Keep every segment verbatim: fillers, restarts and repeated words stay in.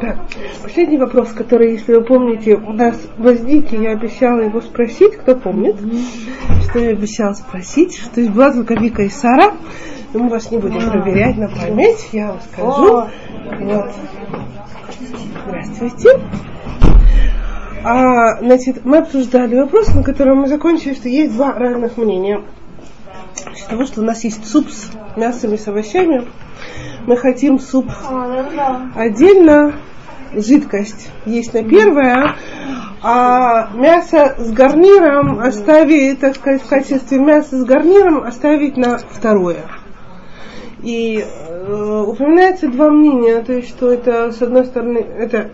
Так, последний вопрос, который, если вы помните, у нас возник, и я обещала его спросить, кто помнит, mm-hmm. что я обещала спросить, что из была звуковика и Сара, но мы вас не будем mm-hmm. проверять на память, я вам скажу. Oh. Вот. Здравствуйте. А, значит, мы обсуждали вопрос, на котором мы закончили, что есть два разных мнения. Из того, что у нас есть суп с мясом и с овощами, мы хотим суп отдельно, жидкость есть на первое, а мясо с гарниром оставить, так сказать, в качестве мяса с гарниром оставить на второе. И э, упоминается два мнения, то есть что это, с одной стороны, это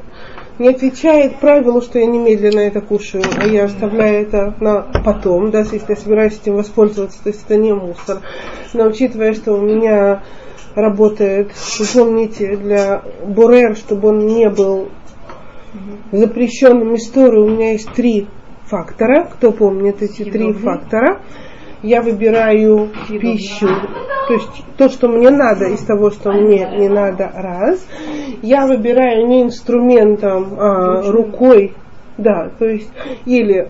не отвечает правилу, что я немедленно это кушаю, а я оставляю это на потом, да, если я собираюсь этим воспользоваться, то есть это не мусор. Но учитывая, что у меня работает, помните, для Борер, чтобы он не был запрещенным историей, у меня есть три фактора, кто помнит эти Едовый. три фактора. Я выбираю Едовый. пищу, то есть то, что мне надо, из того, что мне не надо, раз. Я выбираю не инструментом, а рукой, да, то есть или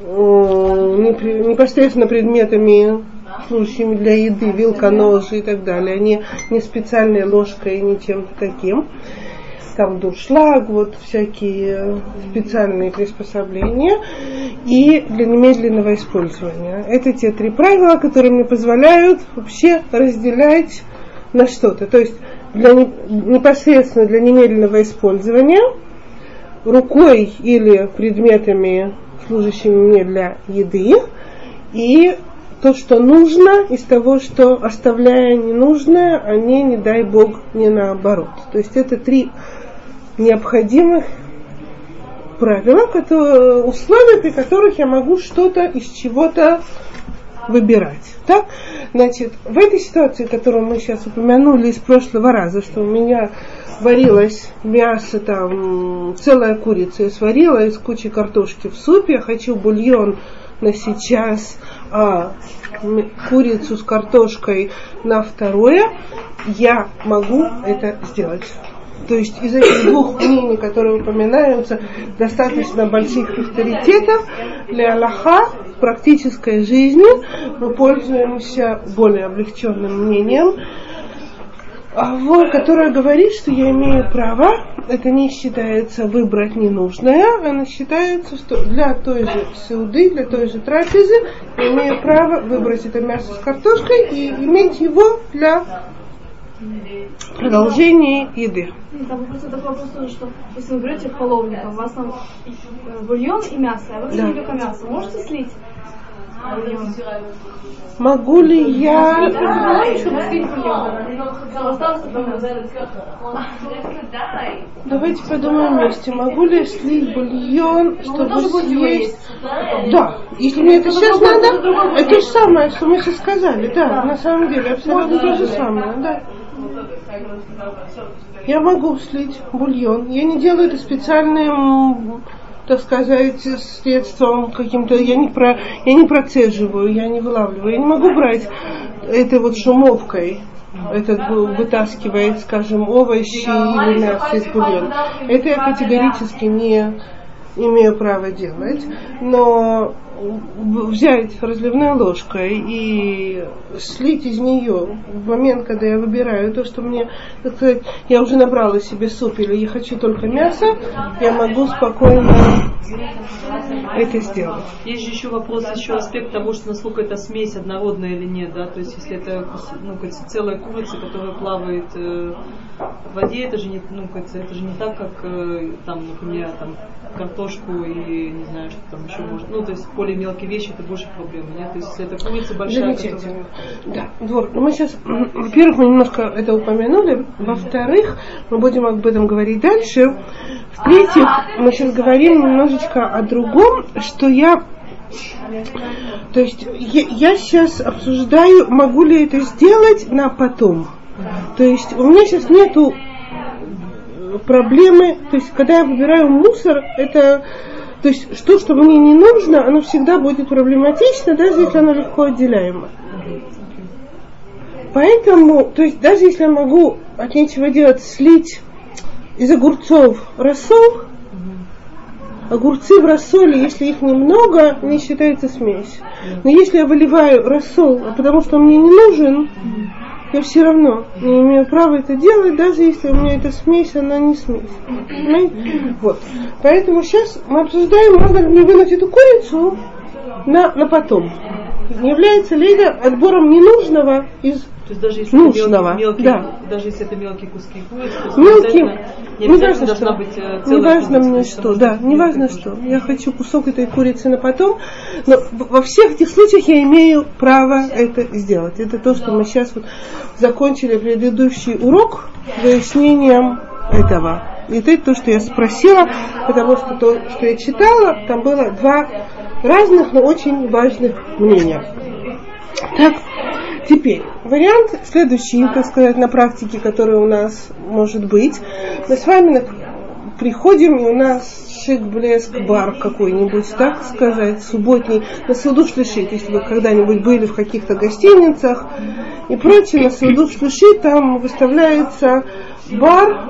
э, непосредственно предметами, служащими для еды, вилка, нож и так далее, не, не специальной ложкой, не чем-то таким. Там дуршлаг, вот всякие специальные приспособления и для немедленного использования. Это те три правила, которые мне позволяют вообще разделять на что-то. То есть для не, непосредственно для немедленного использования рукой или предметами, служащими мне для еды, и то, что нужно, из того, что оставляя ненужное, а не, не дай Бог, не наоборот. То есть это три необходимых правила, которые, условия, при которых я могу что-то из чего-то выбирать. Так? Значит, в этой ситуации, которую мы сейчас упомянули из прошлого раза, что у меня варилось мясо, там целая курица я сварила из кучи картошки в супе, я хочу бульон на сейчас, а курицу с картошкой на второе, я могу это сделать. То есть из этих двух мнений, которые упоминаются, достаточно больших авторитетов для Аллаха в практической жизни, мы пользуемся более облегченным мнением, которое говорит, что я имею право, это не считается выбрать ненужное, оно считается, что для той же сеуды, для той же трапезы я имею право выбрать это мясо с картошкой и иметь его для продолжение еды. Там просто такой вопрос тоже, что если вы берете половника, у вас там бульон и мясо, а вы берете только мясо, можете слить? Могу ли я? Давайте подумаем вместе. Могу ли я слить бульон, чтобы съесть? Да. Если мне это сейчас надо, это то же самое, что мы сейчас сказали. Да, на самом деле, абсолютно то же самое. Да. Я могу слить бульон. Я не делаю это специальным, так сказать, средством каким-то, я не, про, я не процеживаю, я не вылавливаю, я не могу брать этой вот шумовкой, этот вытаскивает, скажем, овощи или мясо из бульона. Это я категорически не имею права делать, но взять разливной ложкой и слить из нее в момент, когда я выбираю то, что мне, так сказать, я уже набрала себе суп или я хочу только мясо, я могу спокойно это сделать. Есть же еще вопрос, еще аспект того, что насколько это смесь однородная или нет, да, то есть если это, ну, целая курица, которая плавает в воде, это же не, ну, это же не так, как там, например, там картошку и не знаю, что там еще может, ну, то есть более мелкие вещи, это больше проблема, нет? То есть если это курица большая, которая... Да, Двор, мы сейчас, во-первых, мы немножко это упомянули, во-вторых, мы будем об этом говорить дальше, в-третьих, мы сейчас говорим немножечко о другом, что я, то есть я, я сейчас обсуждаю, могу ли это сделать на потом, то есть у меня сейчас нету проблемы, то есть когда я выбираю мусор, это... То есть то, что мне не нужно, оно всегда будет проблематично, даже если оно легко отделяемо. Поэтому, то есть даже если я могу от нечего делать слить из огурцов рассол. Огурцы в рассоле, если их немного, не считается смесь. Но если я выливаю рассол, а потому что он мне не нужен, я все равно не имею права это делать, даже если у меня эта смесь, она не смесь. Понимаете? Вот. Поэтому сейчас мы обсуждаем, можно ли вынуть эту курицу на, на потом. Не является ли это отбором ненужного из то есть даже если нужного? Мелкие, да. Даже если это мелкие куски курицы, мелкие, не, не важно что, быть не важно курица, мне что, да, не важно что. Курица. Я хочу кусок этой курицы на потом, но во всех этих случаях я имею право это сделать. Это то, что да. Мы сейчас вот закончили предыдущий урок выяснением этого. И это то, что я спросила, потому что то, что я читала, там было два разных, но очень важных мнения. Так, теперь вариант следующий, так сказать, на практике, который у нас может быть. Мы с вами приходим, и у нас шик-блеск-бар какой-нибудь, так сказать, субботний, на Саудуш-Лишит, если вы когда-нибудь были в каких-то гостиницах и прочее, на Саудуш-Лишит там выставляется бар.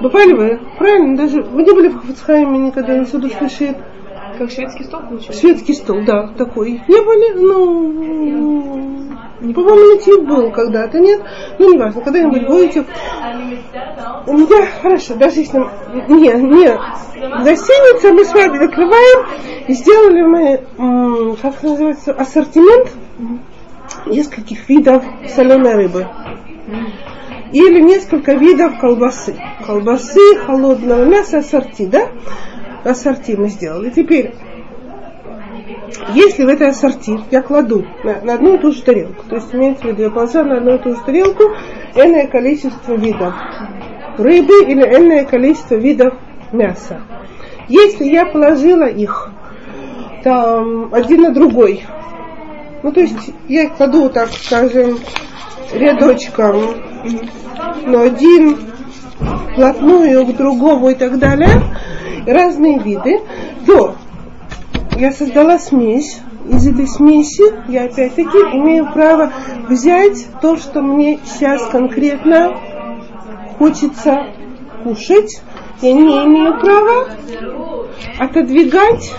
Бывали вы? Правильно? Даже вы не были в Хафецхайме никогда, на Саудуш-Лишит? Как шведский стол получается? Шведский стол, да, такой. Не были, ну, по-моему, Литив был когда-то, нет? Ну, не важно, когда-нибудь будете. У меня, хорошо, даже если, не, не, гостиница, мы с вами закрываем, и сделали мы, как это называется, ассортимент нескольких видов соленой рыбы. Или несколько видов колбасы. Колбасы, холодного мяса, ассорти, да? Ассорти мы сделали. Теперь, если в это ассорти я кладу на, на одну и ту же тарелку, то есть имеется в виду, я положу на одну и ту же тарелку энное количество видов рыбы или энное количество видов мяса. Если я положила их там один на другой, ну то есть я их кладу, так скажем, рядочком, но один вплотную к другому и так далее, разные виды, то я создала смесь. Из этой смеси я опять-таки имею право взять то, что мне сейчас конкретно хочется кушать. Я не имею права отодвигать,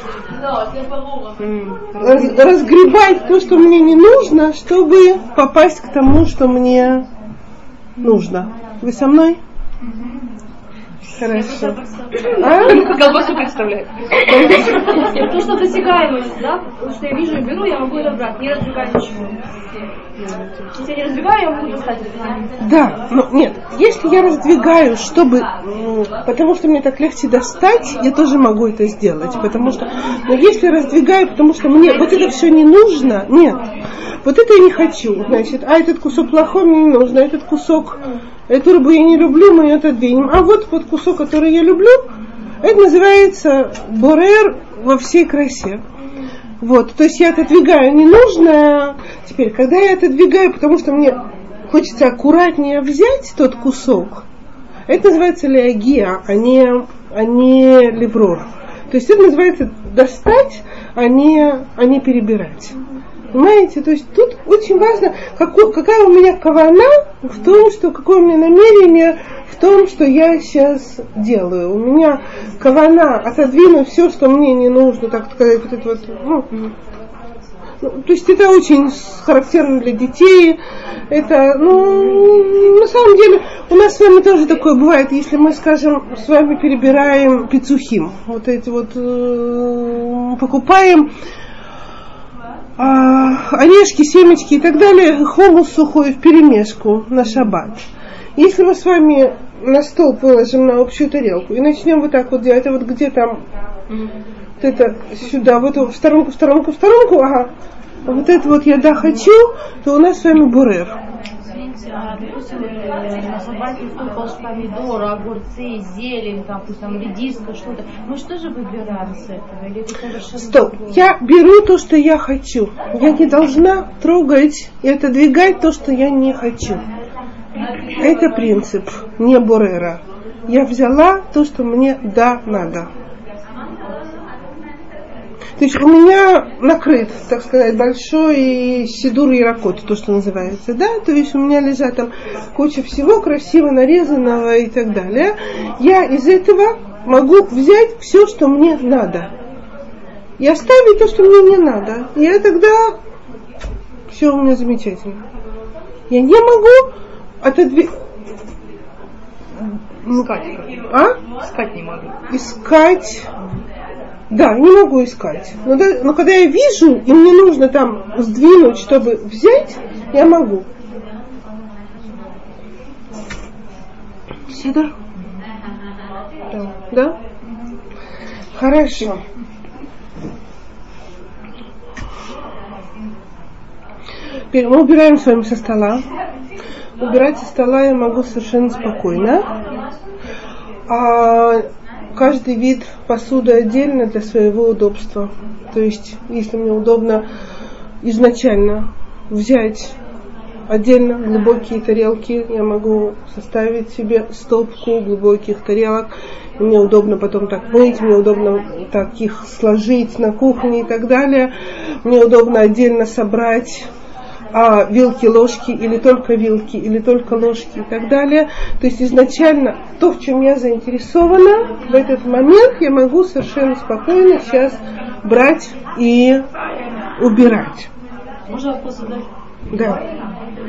разгребать то, что мне не нужно, чтобы попасть к тому, что мне нужно. Вы со мной? Хорошо. А? Колбасу представляет. То, что досягаемость, да? Потому что я вижу и беру, я могу это брать, не разбегаю ничего. Если я не разбегаю, я могу достать. Да, но нет. Если я раздвигаю, чтобы... Потому что мне так легче достать, я тоже могу это сделать. Потому что... Но если я раздвигаю, потому что мне вот это все не нужно, нет. Вот это я не хочу, значит. А этот кусок плохой мне не нужно, этот кусок... Эту рыбу я не люблю, мы ее отодвинем. А вот вот кусок, который я люблю, это называется борер во всей красе. Вот, то есть я отодвигаю ненужное. Теперь, когда я отодвигаю, потому что мне хочется аккуратнее взять тот кусок, это называется леагия, а не, а не леврор. То есть это называется достать, а не, а не перебирать. Понимаете, то есть тут очень важно, какой, какая у меня кавана в том, что какое у меня намерение в том, что я сейчас делаю. У меня кавана отодвинуть все, что мне не нужно, так сказать, вот это вот, ну, ну, то есть это очень характерно для детей. Это, ну, на самом деле, у нас с вами тоже такое бывает, если мы, скажем, с вами перебираем пицухим, вот эти вот э, покупаем. Орешки, семечки и так далее, хумус сухой вперемешку на шаббат. Если мы с вами на стол положим на общую тарелку и начнем вот так вот делать, а вот где там, вот это сюда, вот в сторонку, в сторонку, в сторонку, ага, вот это вот я да хочу, то у нас с вами бурер. А, допустим, собаки купол, помидоры, огурцы, зелень, там, там редиска, что-то. Мы что же выбираем с этого? Или это Стоп, другое? Я беру то, что я хочу. Я не должна трогать и отодвигать то, что я не хочу. Это принцип не борера. Я взяла то, что мне да надо. То есть у меня накрыт, так сказать, большой сидур яракот, то, что называется, да, то есть у меня лежат там куча всего красиво нарезанного и так далее. Я из этого могу взять все, что мне надо. Я оставлю то, что мне не надо. И я тогда все у меня замечательно. Я не могу отодвинуть. Искать. А? Искать не могу. Искать. Да, не могу искать. Но, да, но когда я вижу, и мне нужно там сдвинуть, чтобы взять, я могу. Сидор? Да. Да? Хорошо. Теперь мы убираем с вами со стола. Убирать со стола я могу совершенно спокойно. А каждый вид посуды отдельно для своего удобства. То есть, если мне удобно изначально взять отдельно глубокие тарелки, я могу составить себе стопку глубоких тарелок. Мне удобно потом так мыть, мне удобно так их сложить на кухне и так далее. Мне удобно отдельно собрать а вилки, ложки, или только вилки, или только ложки и так далее. То есть изначально то, в чем я заинтересована, в этот момент я могу совершенно спокойно сейчас брать и убирать. Можно вопрос задать? Да.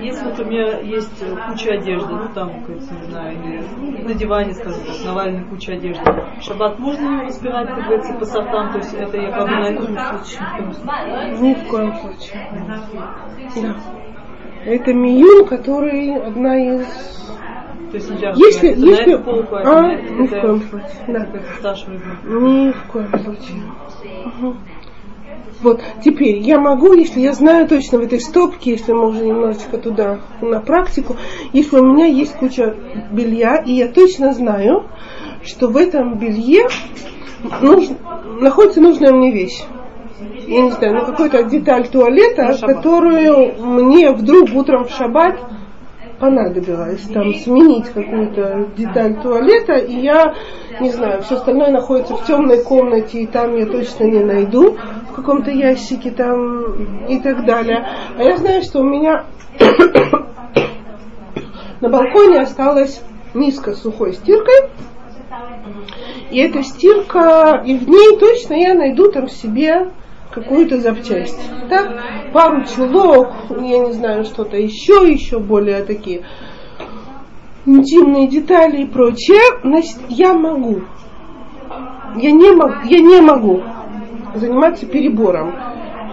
Если, например, есть куча одежды, ну там, не знаю, или на диване, скажем так, навалена куча одежды, шаббат можно ее разбирать, как говорится, по сортам, то есть это я как бы на этом случае? Ни в коем случае. Да. Это миюн, который одна из... То есть нельзя если, если... на эту полку, а, а ни это... в коем случае. Да. Ни в коем случае. Угу. Вот, теперь я могу, если я знаю точно в этой стопке, если мы уже немножечко туда на практику, если у меня есть куча белья, и я точно знаю, что в этом белье нуж, находится нужная мне вещь. Я не знаю, ну какая-то деталь туалета, которую мне вдруг утром в шаббат понадобилось там сменить какую-то деталь туалета, и я не знаю, все остальное находится в темной комнате, и там я точно не найду в каком-то ящике там и так далее. А я знаю, что у меня на балконе осталась миска с сухой стиркой, и эта стирка, и в ней точно я найду там себе какую-то запчасть, так, пару чулок, я не знаю, что-то еще, еще более такие интимные детали и прочее. Значит, я могу, я не могу, я не могу заниматься перебором.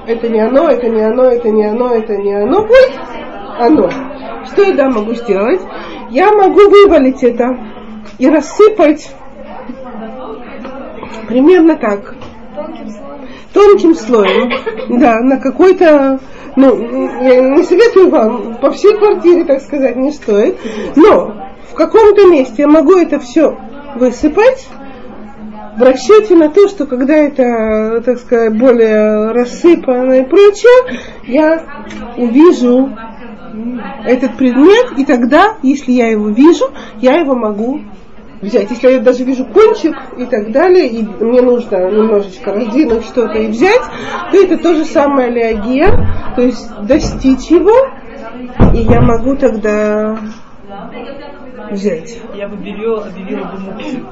Это не оно, это не оно, это не оно, это не оно, ой, оно. Что я да могу сделать? Я могу вывалить это и рассыпать примерно так. Тонким слоем, да, на какой-то, ну, я не советую вам, по всей квартире, так сказать, не стоит, но в каком-то месте я могу это все высыпать в расчете на то, что когда это, так сказать, более рассыпано и прочее, я увижу этот предмет, и тогда, если я его вижу, я его могу взять. Если я даже вижу кончик и так далее, и мне нужно немножечко раздвинуть что-то и взять, то это то же самое леагия, то есть достичь его, и я могу тогда взять. Я бы белье объявила бы муксию.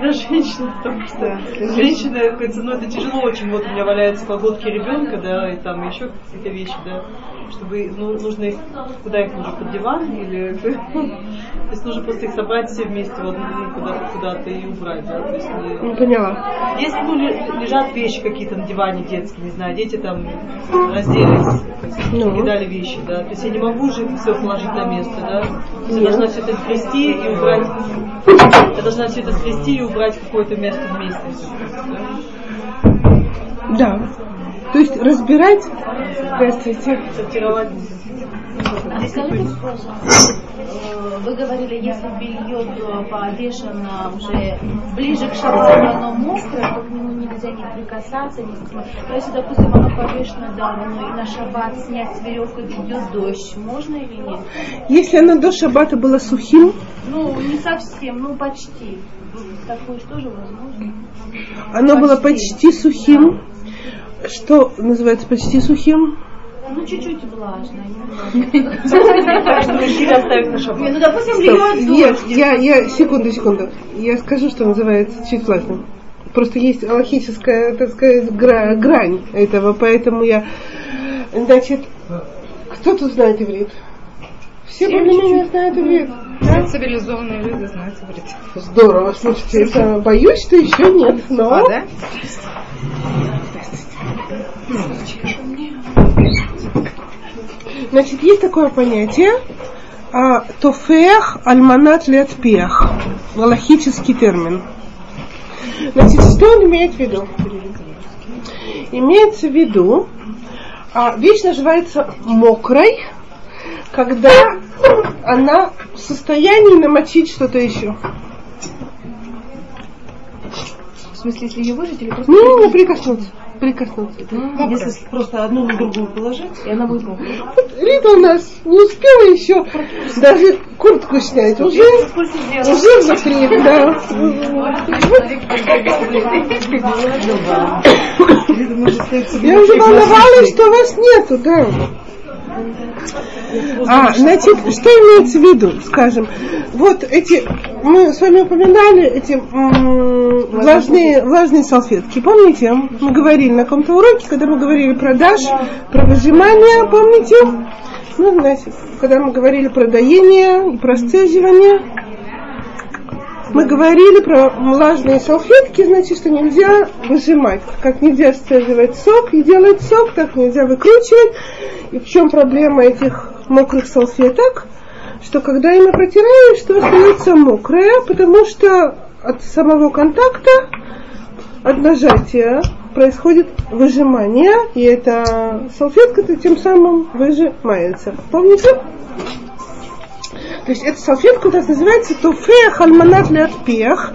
Для женщины, потому что женщина, кажется, ну это тяжело очень, вот у меня валяются погодки ребенка, да, и там еще какие-то вещи, да, чтобы, ну, нужно их, куда их нужно, под диван, или, то есть нужно просто их собрать все вместе, вот, куда-то и убрать, да, то есть не... Поняла. Если, ну, лежат вещи какие-то на диване детские, не знаю, дети там разделись, кидали вещи, да, то есть я не могу же все положить на место, да, то есть я должна все это сплести и убрать, я должна все это сплести и убрать. Убрать какое-то место вместе. Да. То есть разбирать. Здравствуйте. Сортировать. вы говорили, если белье повешено уже ближе к шару, оно мокрое, то к нему нельзя не прикасаться, не смотреть. Но если, допустим, оно повешено давно, и на шаббат снять с веревкой идет дождь, можно или нет? Если оно до шаббата было сухим? Ну, не совсем, ну почти. Такое же тоже возможно. Оно почти. было почти сухим. Да. Что называется почти сухим? Ну, чуть-чуть влажно. Ну, допустим, белье от Я, секунду, секунду. Я скажу, что называется чуть влажным. Просто есть аллахическая, так сказать, грань этого, поэтому я... Значит, кто тут знает иврит? Все более-менее знают иврит. Да? Цивилизованные люди знают иврит. Здорово, слушайте, я боюсь, что еще нет, но... А, да? Значит, есть такое понятие «тофех альманат летпех», галахический термин. Значит, что он имеет в виду? Имеется в виду, вещь называется мокрой, когда она в состоянии намочить что-то еще. В смысле, если ее выжать или просто... Ну, не прикоснуться. Прикоснуться. Mm-hmm. Если просто одну на другую положить, и она будет мокрой. Вот Рита у нас не успела еще даже куртку снять. Уже внутри, да. Я уже волновалась, что вас нету, да. А, значит, что имеется в виду, скажем, вот эти, мы с вами упоминали эти м, влажные, влажные салфетки, помните, мы говорили на каком-то уроке, когда мы говорили про даш, про выжимание, помните, ну, значит, когда мы говорили про доение и про сцеживание, мы говорили про влажные салфетки, значит, что нельзя выжимать. Как нельзя сцеживать сок и делать сок, так нельзя выкручивать. И в чем проблема этих мокрых салфеток? Что когда ими протираешь, то остается мокрое, потому что от самого контакта, от нажатия происходит выжимание, и эта салфетка тем самым выжимается. Помните? То есть эта салфетка у нас называется «тофех альманат леатпех».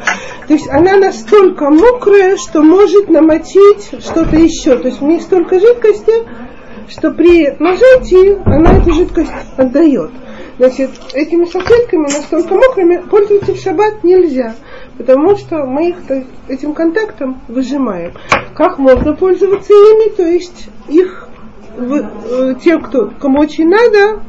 То есть она настолько мокрая, что может намочить что-то еще. То есть в ней столько жидкости, что при нажатии она эту жидкость отдает. Значит, этими салфетками настолько мокрыми пользоваться в шаббат нельзя, потому что мы их этим контактом выжимаем. Как можно пользоваться ими, то есть их тем, кто, кому очень надо...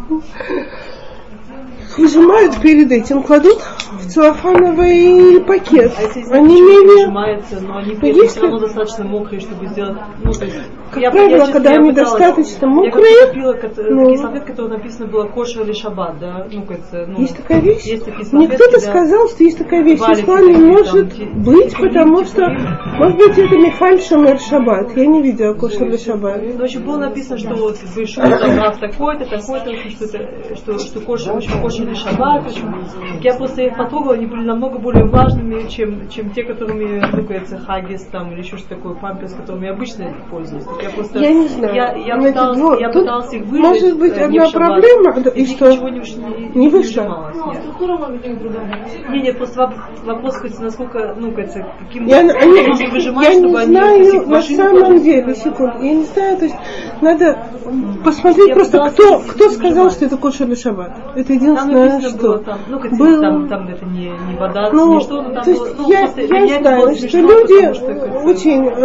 Выжимают перед этим, кладут в целлофановый пакет. А если они выжимаются, но они перед этим достаточно мокрые, чтобы сделать... Ну, то есть, как я, правило, я, когда я они пыталась, достаточно мокрые... Я купила ну, такие салфетки, которые написано было «кошер» или «шаббат», да? Ну, это, ну, есть такая вещь? Есть такие салфетки, мне кто-то да, сказал, что есть такая вещь, и с вами может там, быть, и, потому и, что, и, может быть, это «михаль шамер шаббат». Я не видела «кошер» или «шаббат». Ну, еще было написано, что вот «шум» такой-то, такой-то, что «кошер» очень кошер. Шаббат, я просто их потрогала, они были намного более влажными, чем, чем те, которыми, ну, кажется, хаггис там, или еще что такое, памперс, которыми обычно пользуюсь. Я, просто, я не знаю. Я, я пыталась, двор, я пыталась их выжать. Может быть, одна проблема, шаббат, и что не, не выжималась. Не, не, просто вопрос, кажется, насколько, ну, кажется, каким я, они выжимают, чтобы они... Я не знаю, на самом деле, секунду, я не знаю, то есть надо посмотреть просто, кто, кто сказал, что это кошер или шаббат. Это единственное. Написано что? Было там, ну, кстати, был... там, там это не, не вода, ну, не что, но там то было... Ну, я, просто, я знаю, что смешно, люди что, это, очень э,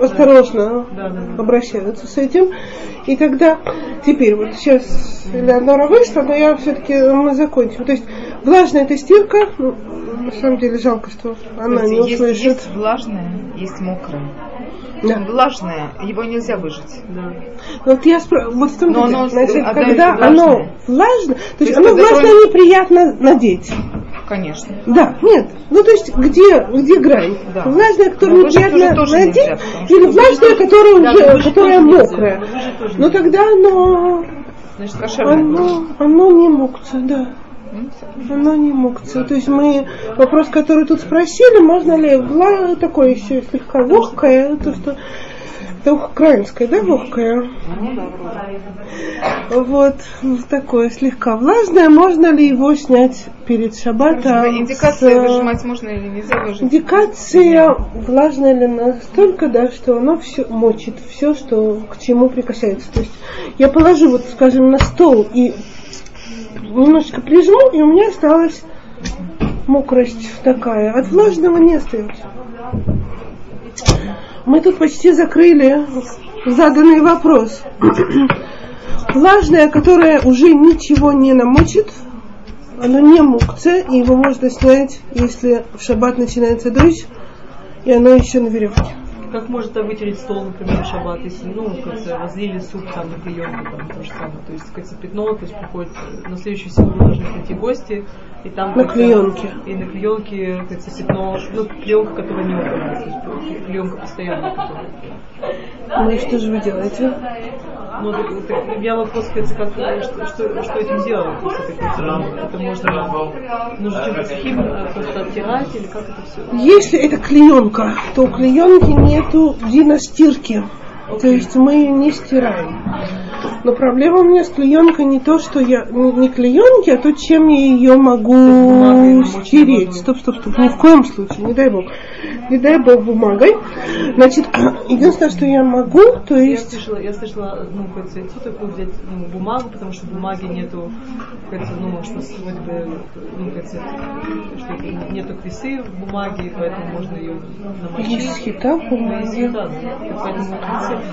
да, осторожно да, да, да. обращаются с этим, и тогда, теперь, вот сейчас Леонора вышла, но я все-таки, мы закончим, то есть влажная эта стирка, ну, на самом деле жалко, что она есть, не услышит. Есть влажная, есть мокрая. Да. Влажное, его нельзя выжать. Да. Вот я спро... вот смотрите, оно, значит, когда влажное. оно влажное, то, то есть оно влажное он... неприятно надеть. Конечно. Да, нет. Ну то есть где, где грань? Да. Влажное, которое неприятно тоже, надеть, тоже нельзя, или влажное, которое, да, уже, которое мокрое. Но тогда оно, значит, оно, оно не мокрое, да. Оно не мокрое. То есть мы вопрос, который тут спросили, можно ли вла- такое еще слегка легкое, то что Это украинская, да, легкая? Вот, такое слегка влажное. Можно ли его снять перед шаббатом? Индикация выжимать можно или нельзя выжимать? Индикация влажная ли настолько, да, что она все мочит, все, что к чему прикасается. То есть я положу, вот, скажем, на стол и немножко прижму, и у меня осталась мокрость такая. От влажного не остается. Мы тут почти закрыли заданный вопрос. Влажное, которое уже ничего не намочит, оно не мукце, и его можно снять, если в шаббат начинается дождь, и оно еще на веревке. Как можно вытереть стол, например, в шаббат, если, ну, как-то разлили суп там на клеенку, там то же самое, то есть какое-то пятно, то есть приходит на следующую субботу должны прийти гости, и там на клеенке, и на клеенке какое-то пятно, ну клеенка, которая не убрана, то есть клеенка постоянно. Которая... Ну и что же вы делаете? Ну, так, так, у меня вопрос, как, что, что, что этим делать? Это, это можно, нужно что-то хим, просто обтирать или как это все? Если это клеенка, то у клеенки нету династирки, okay. То есть мы ее не стираем. Но проблема у меня с клеенкой не то, что я, не клеенки, а то, чем я ее могу стереть. Стоп, стоп, стоп, ни в коем случае, не дай бог. Не дай бог бумагой. Значит, единственное, что я могу, то есть... Я слышала, я слышала, ну, хоть идти такую взять, ну, бумагу, потому что бумаги нету, хоть, ну, что вроде бы, ну, хоть, что нету кресы в бумаге, поэтому можно ее намочить. Есть хита в бумаге.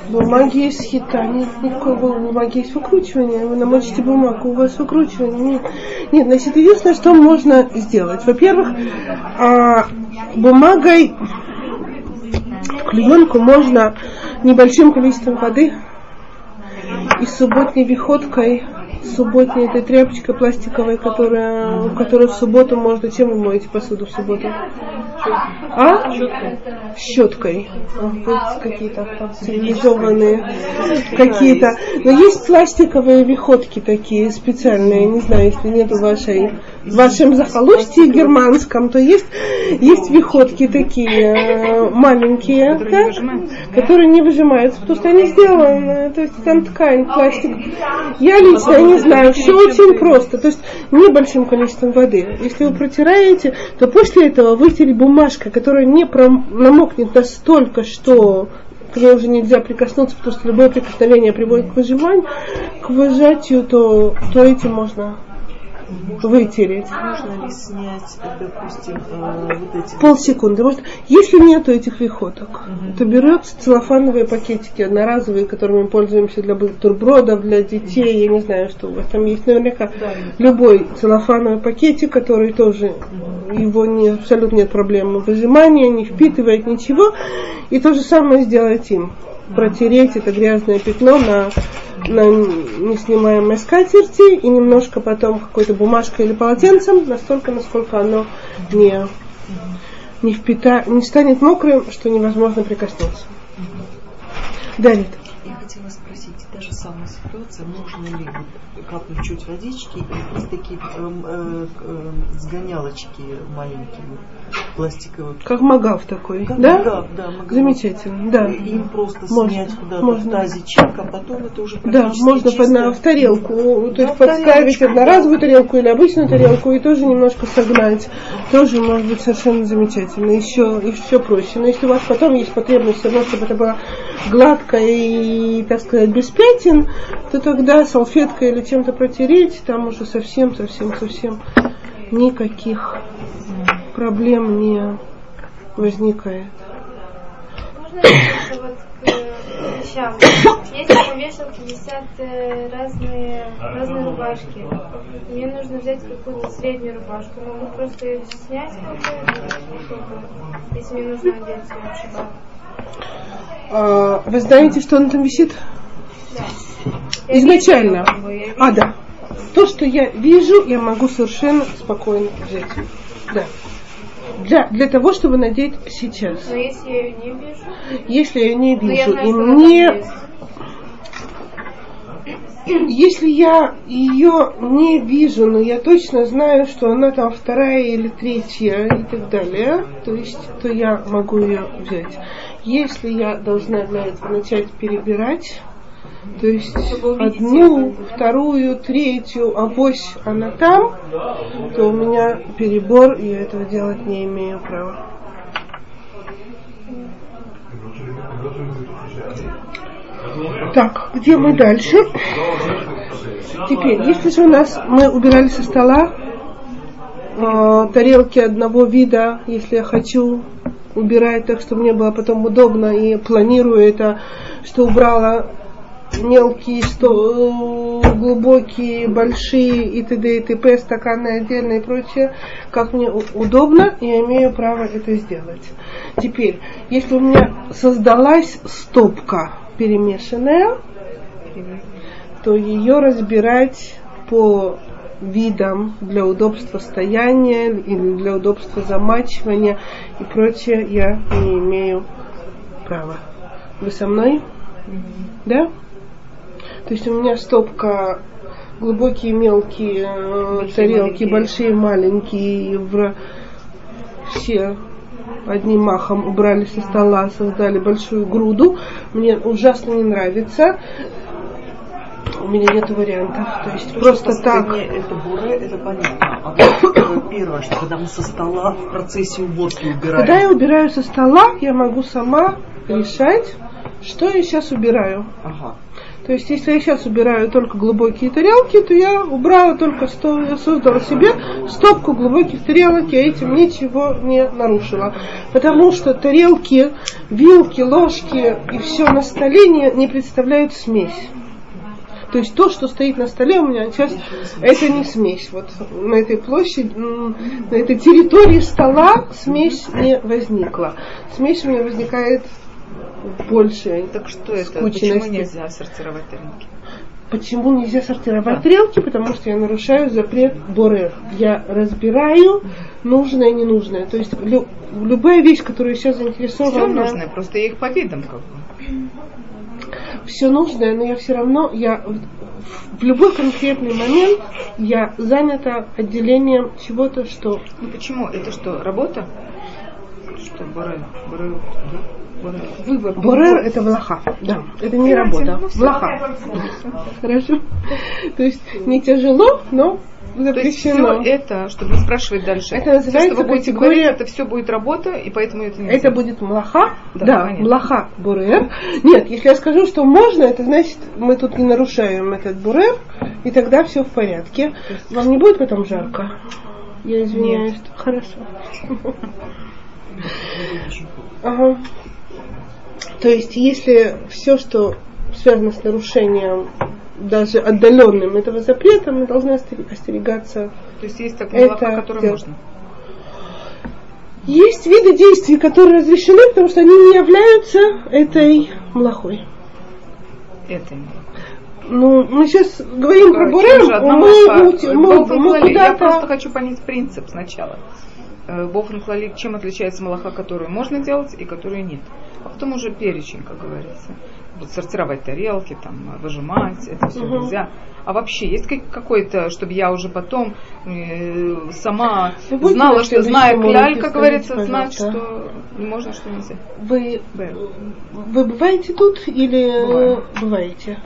В бумаге есть хита, нет никакого... У бумаги есть выкручивание, вы намочите бумагу, у вас выкручивание. Нет, нет, значит, единственное, что можно сделать. Во-первых, бумагой клеенку можно небольшим количеством воды и субботней виходкой, субботней этой тряпочкой пластиковой, которая, в которой в субботу можно... Чем вы моете посуду в субботу? А? Щеткой. Щеткой. А, какие-то там цивилизованные. Какие-то. Но есть пластиковые виходки такие специальные. Не знаю, если нет в вашей, в вашем захолустье германском, то есть, есть виходки такие маленькие, которые, да? не которые не выжимаются, потому что они сделаны. То есть там ткань, пластик. Я лично не знаю, все очень просто. То есть небольшим количеством воды. Если вы протираете, то после этого вытереть бумагу. Бумажка, которая не пром... намокнет настолько, что к ней уже нельзя прикоснуться, потому что любое прикосновение приводит к выжиманию, к выжатию, то, то этим можно вытереть. Можно ли снять, допустим, э, вот эти... Полсекунды. Может... Если нету этих виходок, угу. то берется целлофановые пакетики одноразовые, которыми мы пользуемся для бутербродов, для детей, я не знаю, что у вас там есть. Наверняка да, любой целлофановый пакетик, который тоже, угу. его не, абсолютно нет проблем выжимания, не впитывает ничего. И то же самое сделать им. Протереть это грязное пятно на, на неснимаемой скатерти и немножко потом какой-то бумажкой или полотенцем, настолько, насколько оно не, не, впита, не станет мокрым, что невозможно прикоснуться. Дарит. Я хотела спросить, та же самая ситуация, можно ли капнуть чуть водички и просто такие э, э, сгонялочки маленькие, пластиковые. Как магав такой, как да? Магав, да, магав. Замечательно, да. Им просто можно, снять куда-то можно. В тазичек, а потом это уже практически да, можно чисто. На, в тарелку, да, то есть подставить одноразовую тарелку или обычную тарелку и тоже немножко согнать. Тоже может быть совершенно замечательно. Еще и все проще. Но если у вас потом есть потребность все равно, чтобы это было гладко и и, так сказать, без пятен, то тогда салфеткой или чем-то протереть, там уже совсем-совсем-совсем никаких проблем не возникает. Можно вернуться вот к вещам? Если на вешалке висят разные, разные рубашки, мне нужно взять какую-то среднюю рубашку. Могу просто ее снять, если мне нужно одеться в шаббат. Вы знаете, что он там висит? Да. Изначально. А, да. То, что я вижу, я могу совершенно спокойно взять. Да. Для, для того, чтобы надеть сейчас. Но если я ее не вижу? Если я ее не вижу. Я и мне... Если я ее не вижу, но я точно знаю, что она там вторая или третья и так далее, то есть, то я могу ее взять. если я должна для этого начать перебирать, то есть одну, вторую, третью, авось она там, то у меня перебор, я этого делать не имею права. Так, где мы дальше? Теперь, если же у нас мы убирали со стола э, тарелки одного вида, если я хочу убирать так, чтобы мне было потом удобно, и планирую это, что убрала мелкие, что э, глубокие, большие и т.д. и т.п., стаканы отдельно и прочее, как мне удобно, я имею право это сделать. Теперь, если у меня создалась стопка перемешанная, то ее разбирать по видам для удобства стояния или для удобства замачивания и прочее я не имею права. Вы со мной? Mm-hmm. Да? То есть у меня стопка глубокие, мелкие, большие, тарелки, маленькие. Большие, маленькие, в... все одним махом убрали со стола, создали большую груду. Мне ужасно не нравится. У меня нет вариантов. То есть то, просто так. Это буре, это понятно. А вот первое, что когда мы со стола в процессе уборки убираем. Когда я убираю со стола, я могу сама решать, что я сейчас убираю. Ага. То есть, если я сейчас убираю только глубокие тарелки, то я убрала только что, я создала себе стопку глубоких тарелок, и этим ничего не нарушила. Потому что тарелки, вилки, ложки и все на столе не, не представляют смесь. То есть то, что стоит на столе у меня сейчас, это не смесь. Вот на этой площади, на этой территории стола смесь не возникла. Смесь у меня возникает больше. Так что это? Почему нельзя сортировать тарелки? Почему нельзя сортировать да. тарелки? Потому что я нарушаю запрет борер. Я разбираю нужное и ненужное. То есть лю- любая вещь, которую сейчас заинтересована... Все нужное, просто я их по видам как бы. Все нужное, но я все равно, я в любой конкретный момент я занята отделением чего-то, что... Ну почему? Это что, работа? Что, борер? Борер, да? Выбор. Борер это влаха, да, это не работа, влаха. Хорошо. То есть не тяжело, но запрещено. То есть все это, чтобы спрашивать дальше. Это называется категория, это все будет работа, и поэтому это не. Это будет млаха, да, млаха борер. Нет, если я скажу, что можно, это значит мы тут не нарушаем этот борер, и тогда все в порядке. Вам не будет потом жарко? Я извиняюсь. Хорошо. Ага. То есть, если все, что связано с нарушением, даже отдаленным этого запрета, мы должны остерегаться. То есть, есть такая лаха, которую можно? Есть виды действий, которые разрешены, потому что они не являются этой млахой. Этой млахой. Ну, мы сейчас говорим про бурем, мы куда-то... Я просто хочу понять принцип сначала. Бофен Клали, чем отличается малаха, которую можно делать и которую нет. А потом уже перечень, как говорится. Вот сортировать тарелки, там, выжимать, это все угу. нельзя. А вообще, есть какой-то, чтобы я уже потом э, сама Вы знала, что, зная кляль, как говорится, знать, что можно, что нельзя. Вы, вы бываете тут или Бываю. бываете?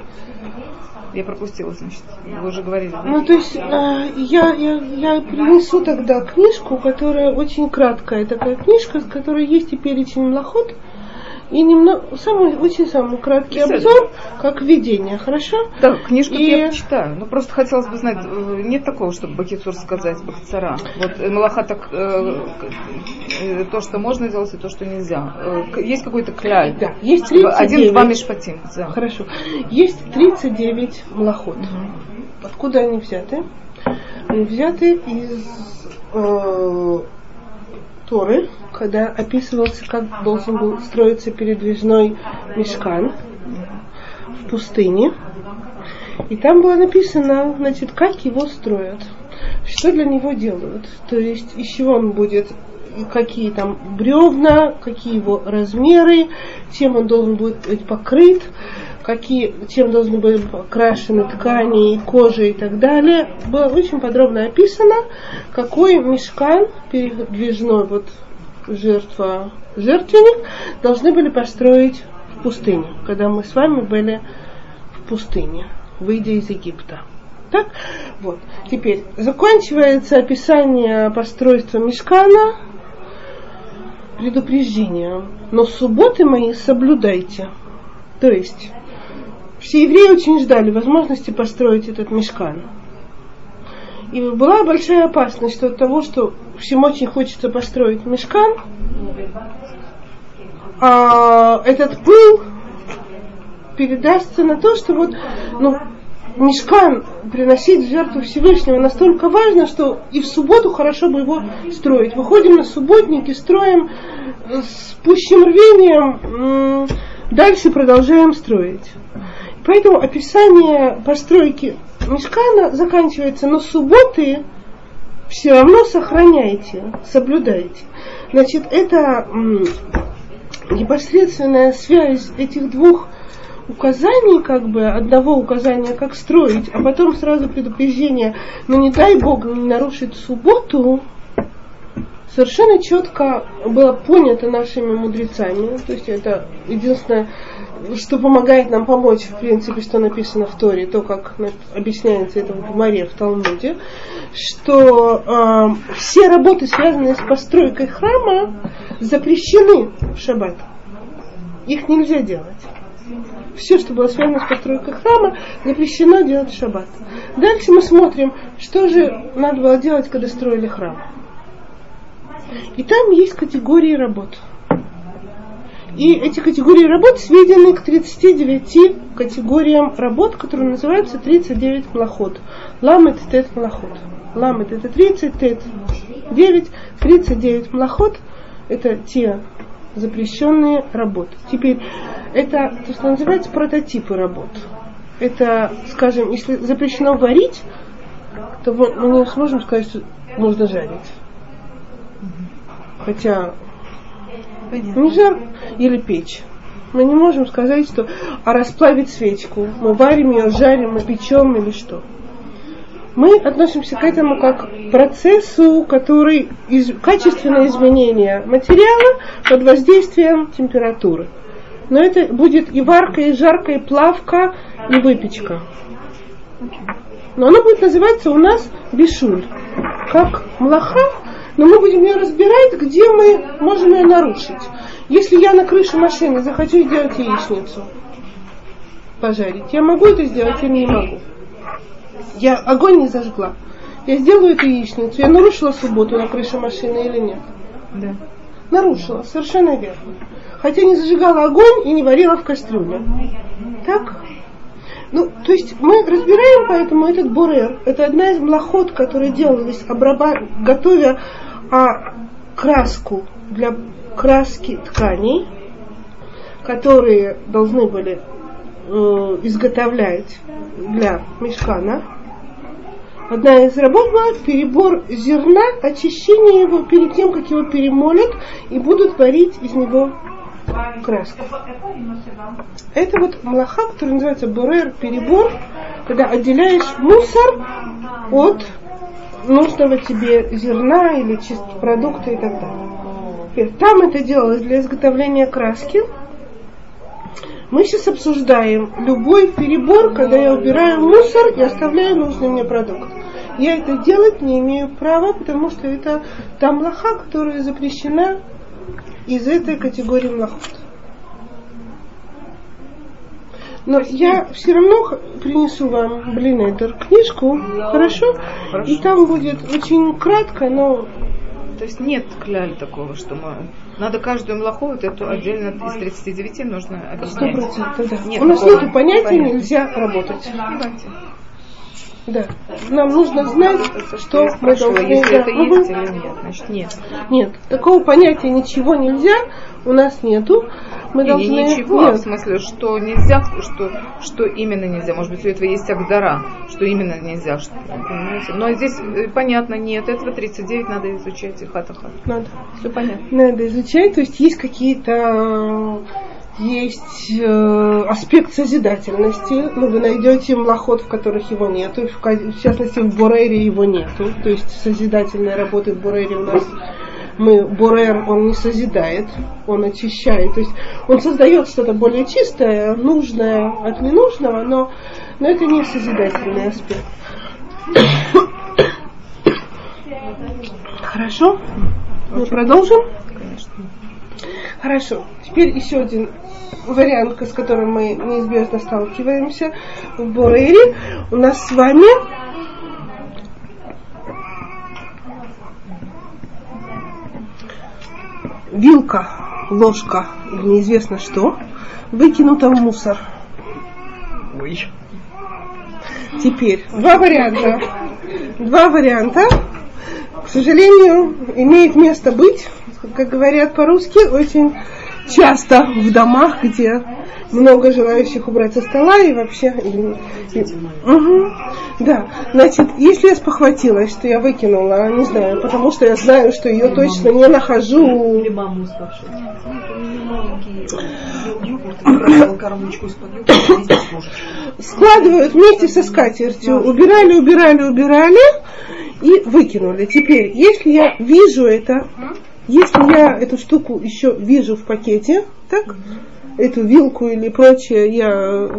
Я пропустила, значит, вы уже говорили. Ну, то есть, э, я, я, я принесу тогда книжку, которая очень краткая, такая книжка, с которой есть и перечень млахот, и немного, самый, очень самый краткий обзор, как введение, хорошо? Да, книжку-то и... я почитаю. Ну, просто хотелось бы знать, нет такого, чтобы бахицур сказать, бахицара. Вот малаха так, э, э, то, что можно делать, и то, что нельзя. Э, есть какой-то кляй. Да, есть тридцать девять. Один, два мишпатин. Да. Хорошо. Есть тридцать девять малахот. Угу. Откуда они взяты? Они взяты из... Э, Торы, когда описывался, как должен был строиться передвижной мишкан в пустыне. И там было написано, значит, как его строят, что для него делают, то есть из чего он будет, какие там бревна, какие его размеры, чем он должен будет быть покрыт, какие, чем должны быть покрашены ткани, кожа и так далее. Было очень подробно описано, какой мишкан передвижной вот, жертва жертвенник должны были построить в пустыне, когда мы с вами были в пустыне, выйдя из Египта. Так, вот. Теперь заканчивается описание постройства мишкана предупреждением. Но субботы мои соблюдайте. То есть все евреи очень ждали возможности построить этот мишкан. И была большая опасность что от того, что всем очень хочется построить мишкан, а этот пыл передастся на то, что вот, ну, мишкан приносить в жертву Всевышнего настолько важно, что и в субботу хорошо бы его строить. Выходим на субботники, строим с пущим рвением, дальше продолжаем строить. Поэтому описание постройки мишкана заканчивается, но субботы все равно сохраняйте, соблюдайте. Значит, это непосредственная связь этих двух указаний, как бы, одного указания, как строить, а потом сразу предупреждение, но не дай Бог не нарушить субботу, совершенно четко было понято нашими мудрецами. То есть это единственное, что помогает нам помочь, в принципе, что написано в Торе, то, как объясняется это в Гемаре, в Талмуде, что э, все работы, связанные с постройкой храма, запрещены в шаббат. Их нельзя делать. Все, что было связано с постройкой храма, запрещено делать в шаббат. Дальше мы смотрим, что же надо было делать, когда строили храм. И там есть категории работ. И эти категории работ сведены к тридцати девяти категориям работ, которые называются тридцать девять млахот. Ламет тет млахот. Ламет это тридцать, тет девять, тридцать девять млахот это те запрещенные работы. Теперь это то, что называется прототипы работ. Это, скажем, если запрещено варить, то мы не сможем сказать, что можно жарить. Хотя понятно. Не жар или печь. Мы не можем сказать, что а расплавить свечку. Мы варим ее, жарим, мы печем или что. Мы относимся к этому как к процессу, который из... качественное изменение материала под воздействием температуры. Но это будет и варка, и жарка, и плавка, и выпечка. Но она будет называться у нас бишуль. Как млаха. Но мы будем ее разбирать, где мы можем ее нарушить. Если я на крыше машины захочу сделать яичницу, пожарить, я могу это сделать или не могу? Я огонь не зажгла. Я сделаю эту яичницу. Я нарушила субботу на крыше машины или нет? Да. Нарушила, совершенно верно. Хотя не зажигала огонь и не варила в кастрюле. Так? Ну, то есть мы разбираем поэтому этот борер. Это одна из млахот, которые делались, обраба... готовя а, краску для краски тканей, которые должны были э, изготовлять для мишкана. Одна из работ была перебор зерна, очищение его перед тем, как его перемолят и будут варить из него краску. Это вот млаха, который называется борер, перебор, когда отделяешь мусор от нужного тебе зерна или чистого продукта и так далее. Там это делалось для изготовления краски. Мы сейчас обсуждаем любой перебор, когда я убираю мусор и оставляю нужный мне продукт. Я это делать не имею права, потому что это та млаха, которая запрещена из этой категории млахот. Но я все равно принесу вам блинедер книжку, хорошо? хорошо? И там будет очень кратко, но... То есть нет кляль такого, что мы... надо каждую млаху вот эту отдельно из тридцати девяти нужно объяснять. сто процентов, да. Нет, у нас нет понятия, понятия «нельзя работать». Да. Нам нужно знать, что, что мы спрашиваю. Должны если это есть или нет, значит нет. Нет, такого понятия ничего нельзя у нас нету. Мы или должны... ничего, нет. А в смысле, что нельзя, что, что именно нельзя. Может быть, у этого есть агдара, что именно нельзя. Что, понимаете? Но здесь понятно, нет, этого тридцать девять надо изучать и хата-хата. Надо. Все понятно. Надо изучать, то есть есть какие-то... Есть э, аспект созидательности, но вы найдете млахот, в которых его нету, в, в частности в Бурере его нету, то есть созидательные работы в Бурере у нас мы борер, он не созидает, он очищает, то есть он создает что-то более чистое, нужное от ненужного, но, но это не созидательный аспект. Хорошо? Мы продолжим? Конечно. Хорошо. Теперь еще один вариант, с которым мы неизбежно сталкиваемся в Борере. У нас с вами вилка, ложка, неизвестно что, выкинута в мусор. Ой. Теперь два варианта. Два варианта. К сожалению, имеет место быть, как говорят по-русски, очень часто в домах, где много желающих убрать со стола и вообще... И, и, угу, да, значит, если я спохватилась, что я выкинула, не знаю, потому что я знаю, что ее точно не нахожу... Складывают вместе со скатертью, убирали, убирали, убирали и выкинули. Теперь, если я вижу это... Если я эту штуку еще вижу в пакете, так, эту вилку или прочее я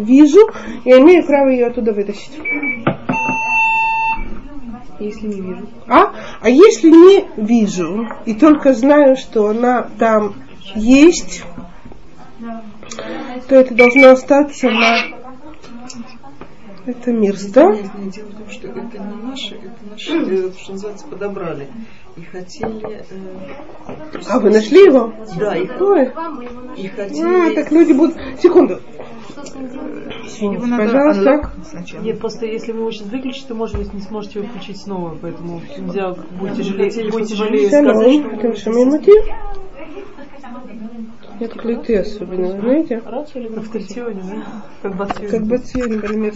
вижу, я имею право ее оттуда вытащить. Если не вижу. А? А если не вижу и только знаю, что она там есть, то это должно остаться на... Это мир, да? Дело в том, что это не наши, это наши, что называется, подобрали. И хотели... Э, а вы нашли его? Да, и кое. И хотели... А, так люди будут... Секунду. Извините, пожалуйста. Нет, просто если вы его сейчас выключите, то, может быть, не сможете его включить снова. Поэтому нельзя, будет тяжелее сказать, что... Потому что минуты... Открытые особенно, знаете? Как бацилли, например,